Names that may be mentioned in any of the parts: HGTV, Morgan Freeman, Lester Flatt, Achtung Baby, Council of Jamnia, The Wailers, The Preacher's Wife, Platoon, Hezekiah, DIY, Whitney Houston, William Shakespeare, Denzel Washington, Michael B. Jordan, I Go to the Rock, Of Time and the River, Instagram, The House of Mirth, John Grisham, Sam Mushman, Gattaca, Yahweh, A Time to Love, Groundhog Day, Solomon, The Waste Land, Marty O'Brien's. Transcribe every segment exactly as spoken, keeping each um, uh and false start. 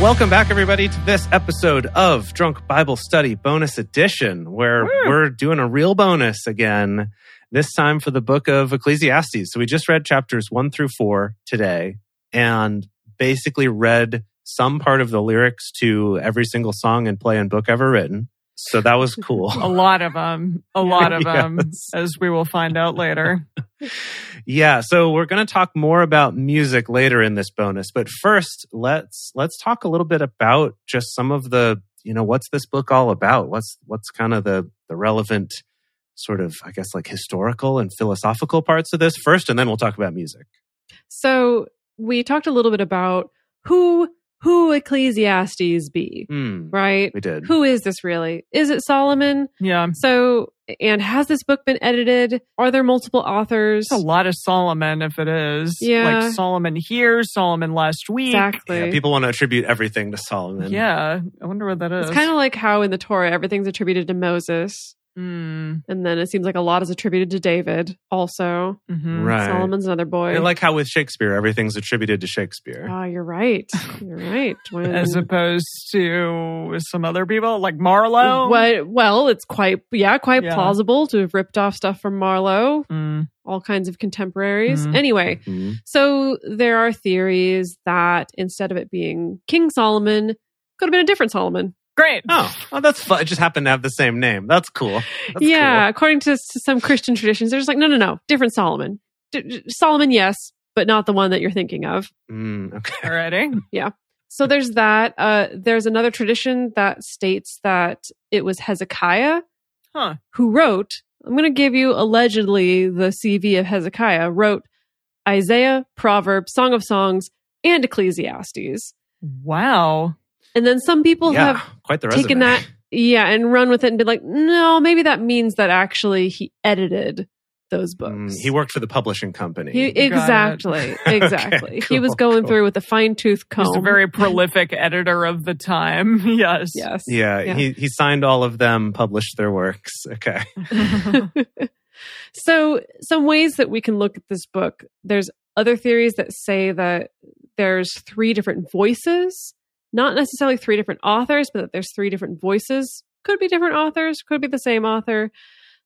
Welcome back, everybody, to this episode of Drunk Bible Study Bonus Edition, where Woo. we're doing a real bonus again, this time for the book of Ecclesiastes. So we just read chapters one through four today and basically read some part of the lyrics to every single song and play and book ever written. So that was cool. A lot of them. A lot of yes. them, as we will find out later. Yeah, so we're going to talk more about music later in this bonus. But first, let's let's talk a little bit about just some of the, you know, what's this book all about? What's what's kind of the, the relevant sort of, I guess, like historical and philosophical parts of this first, and then we'll talk about music. So we talked a little bit about who... Who Ecclesiastes be, mm, right? We did. Who is this really? Is it Solomon? Yeah. So, and has this book been edited? Are there multiple authors? It's a lot of Solomon if it is. Yeah. Like Solomon here, Solomon last week. Exactly. Yeah, people want to attribute everything to Solomon. Yeah. I wonder what that is. It's kind of like how in the Torah, everything's attributed to Moses. Mm. And then it seems like a lot is attributed to David also. Mm-hmm. Right. Solomon's another boy. I like how with Shakespeare, everything's attributed to Shakespeare. Oh, you're right. You're right. When... As opposed to some other people like Marlowe. What, well, it's quite, yeah, quite yeah. plausible to have ripped off stuff from Marlowe. Mm. All kinds of contemporaries. Mm-hmm. Anyway, mm-hmm. so there are theories that instead of it being King Solomon, could have been a different Solomon. Great. Oh, well, that's fun. It just happened to have the same name. That's cool. That's yeah. Cool. According to, to some Christian traditions, they're just like, no, no, no. Different Solomon. D- Solomon, yes, but not the one that you're thinking of. Mm, okay. Alrighty. Yeah. So there's that. Uh, there's another tradition that states that it was Hezekiah huh. who wrote, I'm going to give you allegedly the C V of Hezekiah, wrote Isaiah, Proverbs, Song of Songs, and Ecclesiastes. Wow. And then some people yeah, have quite the taken that yeah, and run with it and been like, no, maybe that means that actually he edited those books. Mm, he worked for the publishing company. He, exactly. Exactly. Okay, cool, he was going cool. through with a fine-tooth comb. He's a very prolific editor of the time. Yes. Yes. Yeah, yeah. He, he signed all of them, published their works. Okay. So some ways that we can look at this book, there's other theories that say that there's three different voices. Not necessarily three different authors, but that there's three different voices. Could be different authors, could be the same author.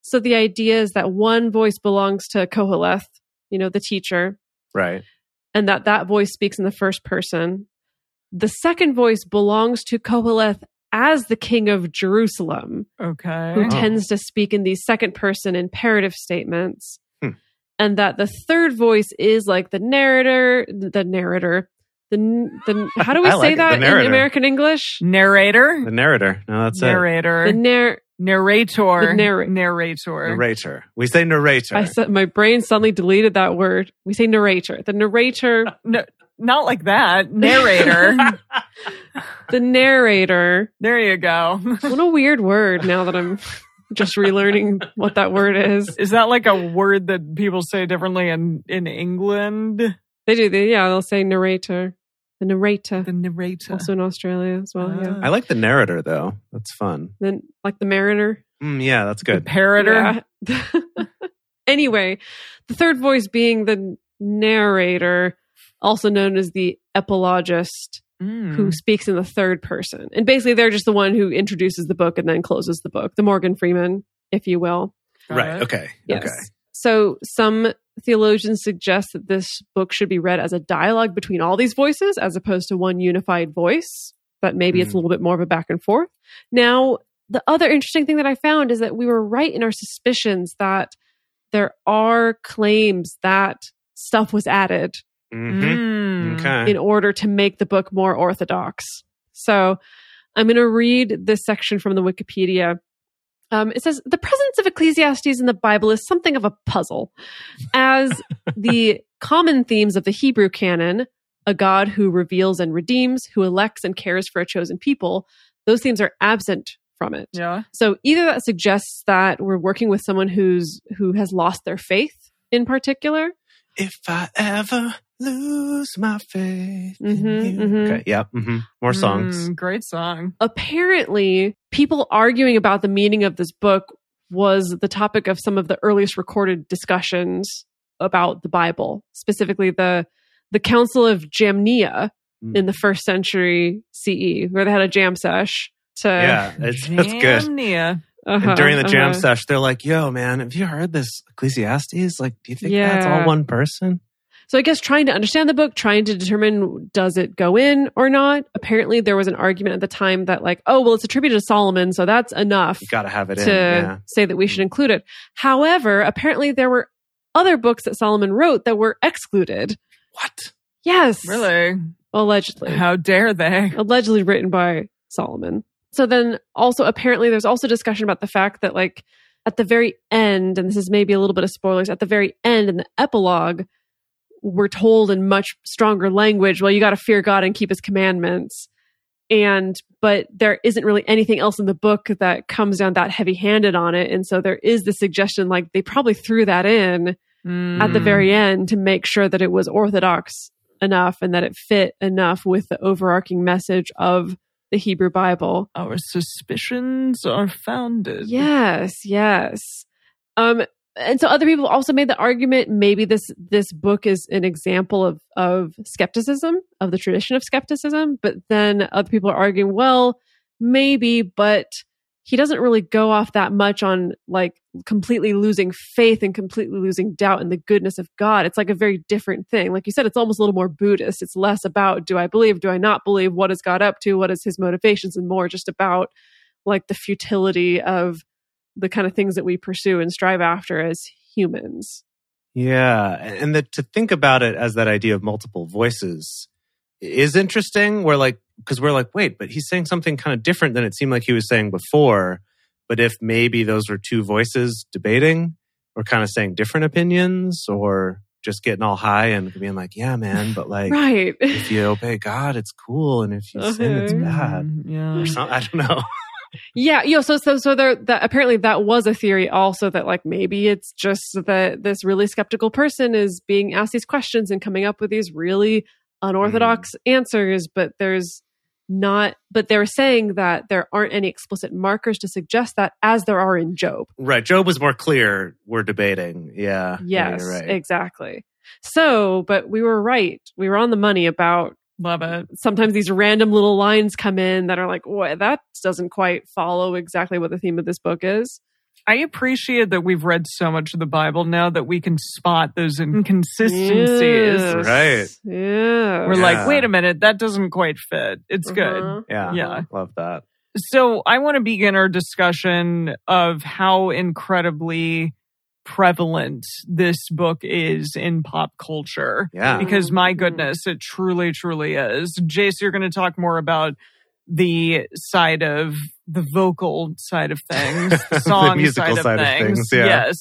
So the idea is that one voice belongs to Koheleth, you know, the teacher. Right. And that that voice speaks in the first person. The second voice belongs to Koheleth as the king of Jerusalem. Okay. Who oh. tends to speak in these second person imperative statements. Hmm. And that the third voice is like the narrator, the narrator, The, the how do we I say like that in American English? Narrator. The narrator. No, that's narrator. it. The nar- narrator. The narr- narrator. Narrator. We say narrator. I said, my brain suddenly deleted that word. We say narrator. The narrator. No, not like that. Narrator. The narrator. There you go. What a weird word now that I'm... just relearning what that word is. Is that like a word that people say differently in, in England? They do. They, yeah, they'll say narrator. The narrator. The narrator. Also in Australia as well. Yeah. I like the narrator though. That's fun. Then, like the mariner. Mm, yeah, that's good. The parroter. Yeah. Anyway, the third voice being the narrator, also known as the epilogist, mm. who speaks in the third person. And basically they're just the one who introduces the book and then closes the book. The Morgan Freeman, if you will. Right. right. Okay. Yes. Okay. So some theologians suggest that this book should be read as a dialogue between all these voices as opposed to one unified voice, but maybe mm. it's a little bit more of a back and forth. Now, the other interesting thing that I found is that we were right in our suspicions that there are claims that stuff was added mm-hmm. okay. in order to make the book more orthodox. So I'm going to read this section from the Wikipedia. Um, it says, the presence of Ecclesiastes in the Bible is something of a puzzle, as the common themes of the Hebrew canon, a God who reveals and redeems, who elects and cares for a chosen people, those themes are absent from it. Yeah. So either that suggests that we're working with someone who's who has lost their faith in particular. If I ever lose my faith mm-hmm, in you. Mm-hmm. Okay, yeah. Mm-hmm. More songs. Mm, great song. Apparently, people arguing about the meaning of this book was the topic of some of the earliest recorded discussions about the Bible, specifically the the Council of Jamnia, mm. in the first century C E, where they had a jam sesh. To yeah, it's, that's good. Uh-huh, and during the jam uh-huh. sesh, they're like, yo, man, have you heard this Ecclesiastes? Like, do you think yeah. that's all one person? So I guess trying to understand the book, trying to determine, does it go in or not? Apparently there was an argument at the time that like, oh, well, it's attributed to Solomon, so that's enough. You gotta have it to in. Yeah. say that we should include it. However, apparently there were other books that Solomon wrote that were excluded. What? Yes. Really? Allegedly. How dare they? Allegedly written by Solomon. So then also apparently there's also discussion about the fact that like at the very end, and this is maybe a little bit of spoilers, at the very end in the epilogue, we're told in much stronger language, well, you got to fear God and keep his commandments. And, but there isn't really anything else in the book that comes down that heavy handed on it. And so there is the suggestion, like they probably threw that in mm. at the very end to make sure that it was orthodox enough and that it fit enough with the overarching message of the Hebrew Bible. Our suspicions are founded. Yes, yes. Um, and so other people also made the argument, maybe this this book is an example of, of skepticism, of the tradition of skepticism. But then other people are arguing, well, maybe, but he doesn't really go off that much on like completely losing faith and completely losing doubt in the goodness of God. It's like a very different thing. Like you said, it's almost a little more Buddhist. It's less about, do I believe? Do I not believe? What is God up to? What is his motivations? And more just about like the futility of the kind of things that we pursue and strive after as humans. Yeah. And the, to think about it as that idea of multiple voices is interesting. We're like, because we're like, wait, but he's saying something kind of different than it seemed like he was saying before. But if maybe those were two voices debating or kind of saying different opinions or just getting all high and being like, yeah, man, but like, right. if you obey God, it's cool. And if you okay. sin, it's bad. Yeah. Or something, I don't know. Yeah, you know, so so so there. That, apparently, that was a theory also that like maybe it's just that this really skeptical person is being asked these questions and coming up with these really unorthodox mm. answers. But there's not. But they were saying that there aren't any explicit markers to suggest that, as there are in Job. Right. Job was more clear. We're debating. Yeah. Yes. Yeah, right. Exactly. So, but we were right. We were on the money about. Love it. Sometimes these random little lines come in that are like, "What? That doesn't quite follow exactly what the theme of this book is." I appreciate that we've read so much of the Bible now that we can spot those inconsistencies. Yes. Right. Yeah. We're yeah. like, wait a minute, that doesn't quite fit. It's uh-huh. good. Yeah. Yeah. Love that. So I want to begin our discussion of how incredibly prevalent this book is in pop culture. Yeah. Because my goodness, it truly, truly is. Jace, you're going to talk more about the side of the vocal side of things, the song the musical side, of, side things. of things. Yeah. Yes.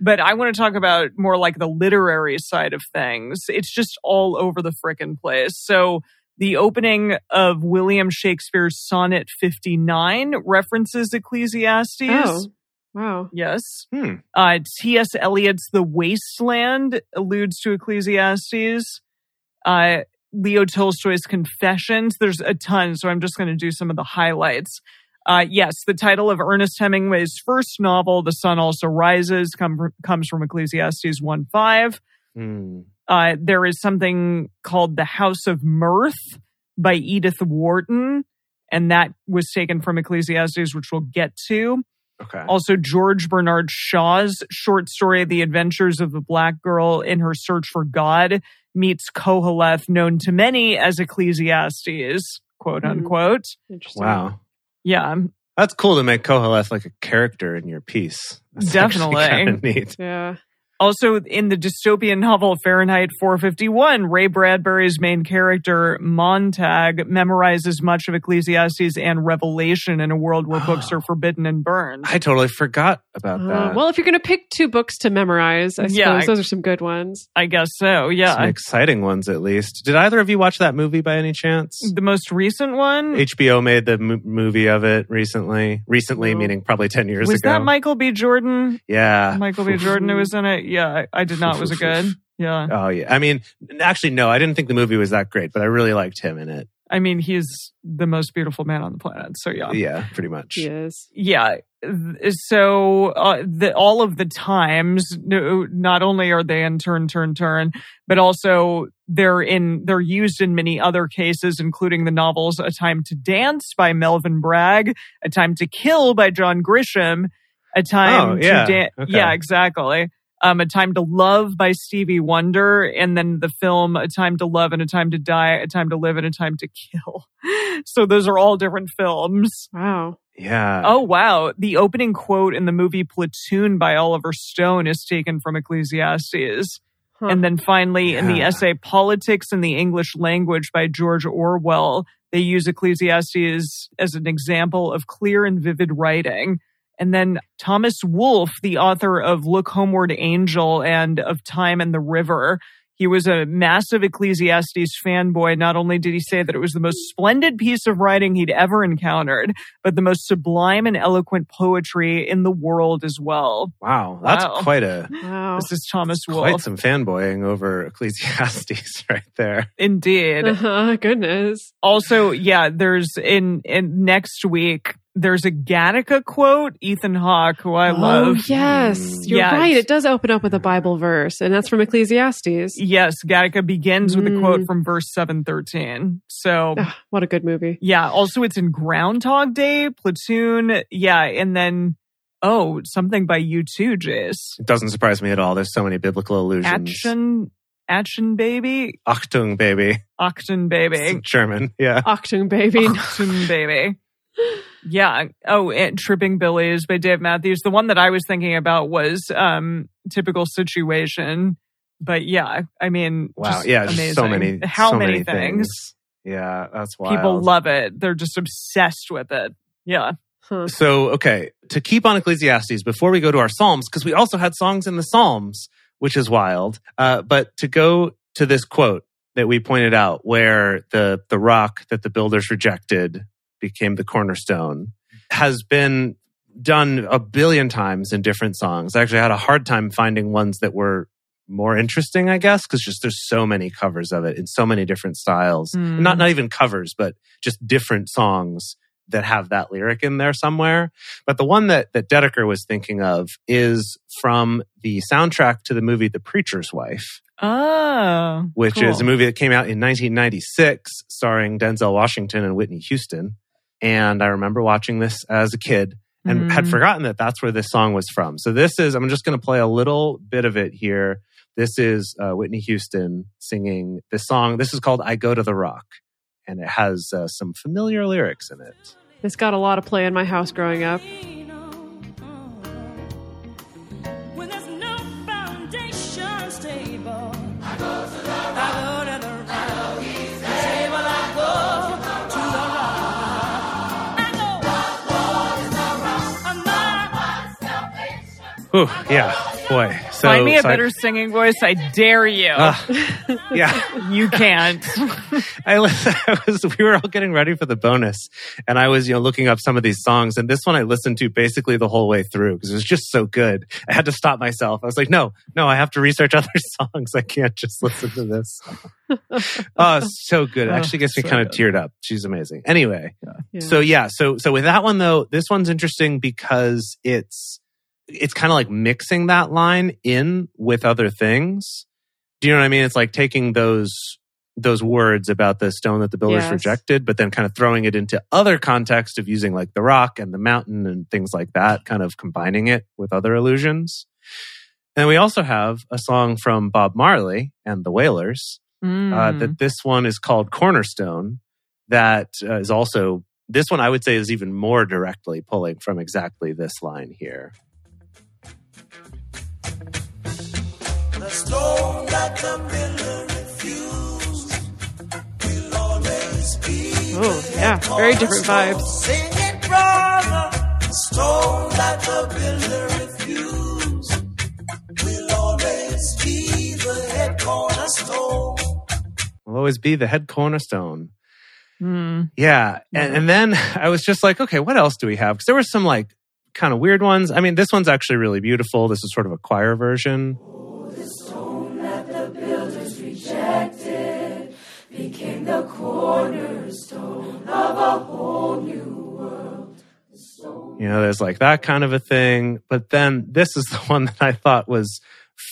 But I want to talk about more like the literary side of things. It's just all over the frickin' place. So the opening of William Shakespeare's Sonnet fifty-nine references Ecclesiastes. Oh. Wow. Yes. Hmm. Uh, T S Eliot's The Waste Land alludes to Ecclesiastes. Uh, Leo Tolstoy's Confessions. There's a ton, so I'm just going to do some of the highlights. Uh, yes, the title of Ernest Hemingway's first novel, The Sun Also Rises, com- comes from Ecclesiastes one five. Hmm. Uh, there is something called The House of Mirth by Edith Wharton, and that was taken from Ecclesiastes, which we'll get to. Okay. Also, George Bernard Shaw's short story, The Adventures of the Black Girl in Her Search for God, meets Koheleth, known to many as Ecclesiastes, quote unquote. Mm. Interesting. Wow. Yeah. That's cool to make Koheleth like a character in your piece. That's definitely kind of neat. Yeah. Also, in the dystopian novel Fahrenheit four fifty-one, Ray Bradbury's main character, Montag, memorizes much of Ecclesiastes and Revelation in a world where oh. books are forbidden and burned. I totally forgot about uh, that. Well, if you're going to pick two books to memorize, I suppose yeah, I, those are some good ones. I guess so, yeah. Some exciting ones, at least. Did either of you watch that movie by any chance? The most recent one? H B O made the m- movie of it recently. Recently, oh. meaning probably ten years was ago. Was that Michael B. Jordan? Yeah. Michael B. Jordan, who was in it? Yeah, I did not. Was it good? Yeah. Oh, yeah. I mean, actually, no, I didn't think the movie was that great, but I really liked him in it. I mean, he's the most beautiful man on the planet. So, yeah. Yeah, pretty much. He is. Yeah. So, uh, the, all of the times, not only are they in turn, turn, turn, but also they're in they're used in many other cases, including the novels A Time to Dance by Melvin Bragg, A Time to Kill by John Grisham, A Time oh, yeah. to Dance. Okay. Yeah, exactly. Um, A Time to Love by Stevie Wonder, and then the film A Time to Love and A Time to Die, A Time to Live and A Time to Kill. So those are all different films. Wow. Yeah. Oh, wow. The opening quote in the movie Platoon by Oliver Stone is taken from Ecclesiastes. Huh. And then finally, yeah. in the essay Politics in the English Language by George Orwell, they use Ecclesiastes as an example of clear and vivid writing. And then Thomas Wolfe, the author of Look Homeward, Angel, and Of Time and the River, he was a massive Ecclesiastes fanboy. Not only did he say that it was the most splendid piece of writing he'd ever encountered, but the most sublime and eloquent poetry in the world as well. Wow, that's wow. quite a... Wow. This is Thomas Wolfe. Quite some fanboying over Ecclesiastes right there. Indeed. Uh-huh, goodness. Also, yeah, there's in, in next week... There's a Gattaca quote, Ethan Hawke, who I oh, love. Oh, yes. You're yes. right. It does open up with a Bible verse, and that's from Ecclesiastes. Yes, Gattaca begins mm. with a quote from verse seven thirteen. So... Ugh, what a good movie. Yeah. Also, it's in Groundhog Day, Platoon. Yeah, and then... Oh, something by U two, Jace. It doesn't surprise me at all. There's so many biblical allusions. Action... Achtung Baby? Achtung Baby. Achtung Baby. It's German, yeah. Achtung Baby. Achtung Baby. Yeah. Oh, and Tripping Billies by Dave Matthews. The one that I was thinking about was um, Typical Situation. But yeah, I mean, wow. Just yeah, amazing. Just so many, how so many, many things. things. Yeah, that's wild. People love it. They're just obsessed with it. Yeah. Huh. So, okay, to keep on Ecclesiastes before we go to our Psalms, because we also had songs in the Psalms, which is wild. Uh, but to go to this quote that we pointed out, where the the rock that the builders rejected became the cornerstone, has been done a billion times in different songs. I actually had a hard time finding ones that were more interesting, I guess, because just there's so many covers of it in so many different styles. Mm. Not, not even covers, but just different songs that have that lyric in there somewhere. But the one that, that Dedeker was thinking of is from the soundtrack to the movie The Preacher's Wife. Oh, Which cool. is a movie that came out in nineteen ninety-six starring Denzel Washington and Whitney Houston. And I remember watching this as a kid and mm. had forgotten that that's where this song was from. So this is, I'm just going to play a little bit of it here. This is uh, Whitney Houston singing this song. This is called I Go to the Rock. And it has uh, some familiar lyrics in it. This got a lot of play in my house growing up. Ooh, yeah, boy. So, Find me a so better I, singing voice, I dare you. Uh, yeah. You can't. I, I was, we were all getting ready for the bonus, and I was you know, looking up some of these songs, and this one I listened to basically the whole way through, because it was just so good. I had to stop myself. I was like, no, no, I have to research other songs. I can't just listen to this. Oh, so good. It actually gets oh, me so kind of teared up. She's amazing. Anyway, yeah. Yeah. so yeah, so so with that one, though, this one's interesting because it's... It's kind of like mixing that line in with other things. Do you know what I mean? It's like taking those those words about the stone that the builders yes. rejected, but then kind of throwing it into other context of using like the rock and the mountain and things like that, kind of combining it with other allusions. And we also have a song from Bob Marley and the Wailers mm. uh, that this one is called Cornerstone. That uh, is also, this one I would say is even more directly pulling from exactly this line here. The stone that the miller refused will always be. Oh, yeah, very different vibes. Sing it, brother. The stone that the miller refused will always be the head cornerstone. Will always be the head cornerstone. Mm. Yeah, mm. And, and then I was just like, okay, what else do we have? Because there were some like kind of weird ones. I mean, this one's actually really beautiful. This is sort of a choir version. became the cornerstone of a whole new world. So, you know, there's like that kind of a thing. But then this is the one that I thought was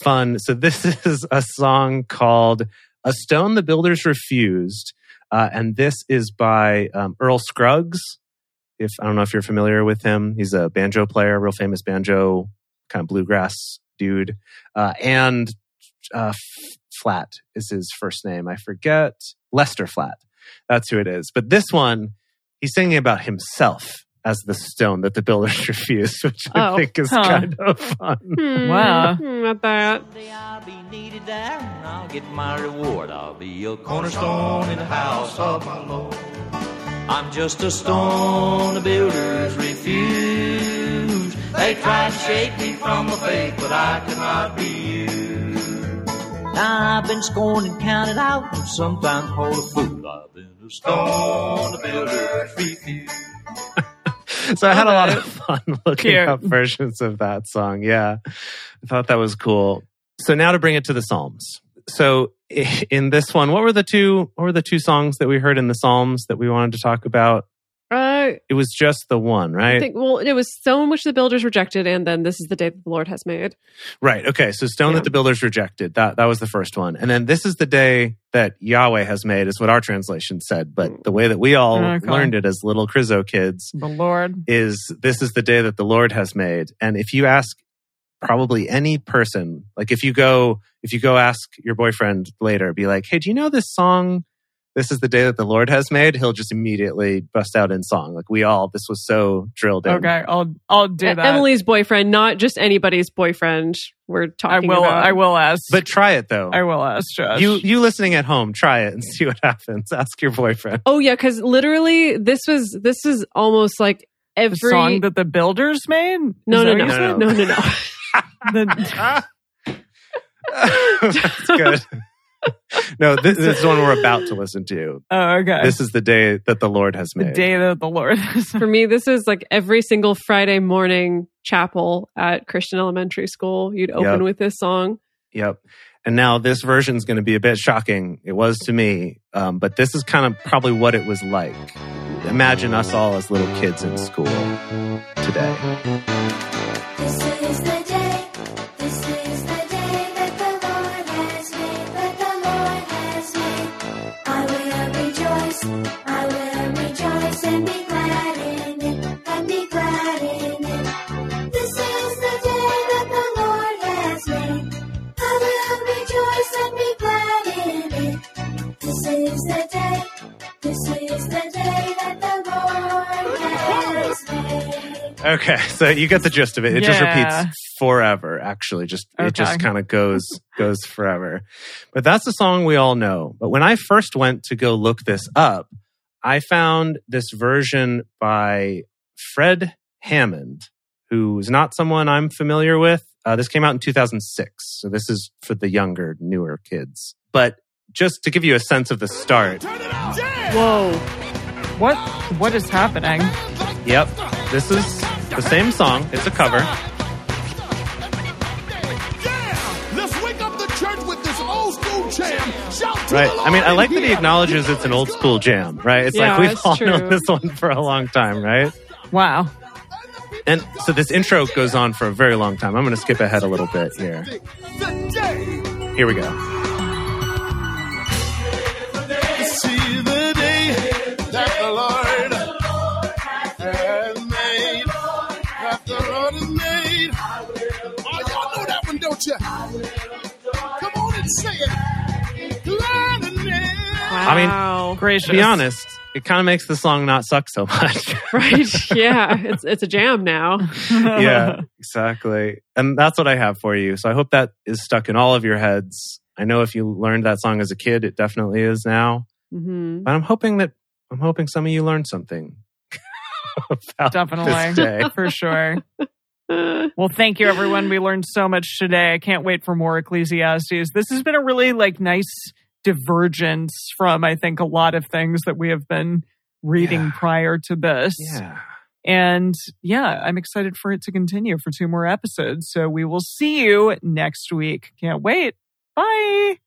fun. So this is a song called A Stone the Builders Refused. Uh, and this is by um, Earl Scruggs. If I don't know if you're familiar with him. He's a banjo player, real famous banjo, kind of bluegrass dude. Uh, and uh, Flatt is his first name. I forget. Lester Flatt. That's who it is. But this one, he's singing about himself as the stone that the builders refused, which I oh, think is huh. kind of fun. Mm, wow. Not bad. I'll be needed there, and I'll get my reward. I'll be a cornerstone in the house of my Lord. I'm just a stone the builders refuse. They tried to shake me from the faith, but I cannot be used. Now I've been scorned and counted out, and sometimes called a fool. I've been a stone the builders refuse. So I had a lot of fun looking Here. up versions of that song. Yeah, I thought that was cool. So now to bring it to the Psalms. So in this one, what were the two? What were the two songs that we heard in the Psalms that we wanted to talk about? Uh, it was just the one, right? I think, well, it was Stone Which the Builders Rejected, and then This Is the Day That the Lord Has Made. Right. Okay. So Stone yeah. that the Builders Rejected. That that was the first one, and then This Is the Day That Yahweh Has Made is what our translation said, but the way that we all okay. learned it as little Crizo kids, the Lord is This Is the Day That the Lord Has Made. And if you ask probably any person, like if you go if you go ask your boyfriend later, be like, hey, do you know this song? This is the day that the Lord has made. He'll just immediately bust out in song. Like we all, this was so drilled in. Okay, I'll I'll do that. Emily's boyfriend, not just anybody's boyfriend. We're talking. I will. About. I will ask. But try it though. I will ask. Josh. You you listening at home? Try it and see what happens. Ask your boyfriend. Oh yeah, because literally this was this is almost like every the song that the builders made. No no no. no no no no no no. That's good. No, this, this is one we're about to listen to. Oh, okay. This is the day that the Lord has made. The day that the Lord has made. For me, this is like every single Friday morning chapel at Christian elementary school. You'd open yep. with this song. Yep. And now this version is going to be a bit shocking. It was to me. Um, but this is kind of probably what it was like. Imagine us all as little kids in school today. This is the day. This is I will rejoice and be glad in it, and be glad in it. This is the day that the Lord has made. I will rejoice and be glad in it. This is the day, this is the day that the Lord has made. Okay, so you get the gist of it. It yeah. just repeats forever, actually. Just okay. It just kind of goes goes forever. But that's a song we all know. But when I first went to go look this up, I found this version by Fred Hammond, who is not someone I'm familiar with. Uh, this came out in two thousand six. So this is for the younger, newer kids. But just to give you a sense of the start. Whoa. What? What is happening? Yep. This is the same song. It's a cover. Right. I mean, I like that he acknowledges it's an old school jam, right? It's yeah, like we've all true. known this one for a long time, right? Wow. And so this intro goes on for a very long time. I'm going to skip ahead a little bit here. Here we go. See the day that the Lord has made. That the Lord has made. Oh, y'all know that one, don't you? Come on and say it. Wow. I mean, gracious. To be honest, it kind of makes the song not suck so much. Right? Yeah. It's it's a jam now. Yeah, exactly. And that's what I have for you. So I hope that is stuck in all of your heads. I know if you learned that song as a kid, it definitely is now. Mm-hmm. But I'm hoping that I'm hoping some of you learned something about definitely. This day. For sure. Well, thank you, everyone. We learned so much today. I can't wait for more Ecclesiastes. This has been a really like nice divergence from, I think, a lot of things that we have been reading yeah. prior to this. Yeah. And yeah, I'm excited for it to continue for two more episodes. So we will see you next week. Can't wait. Bye.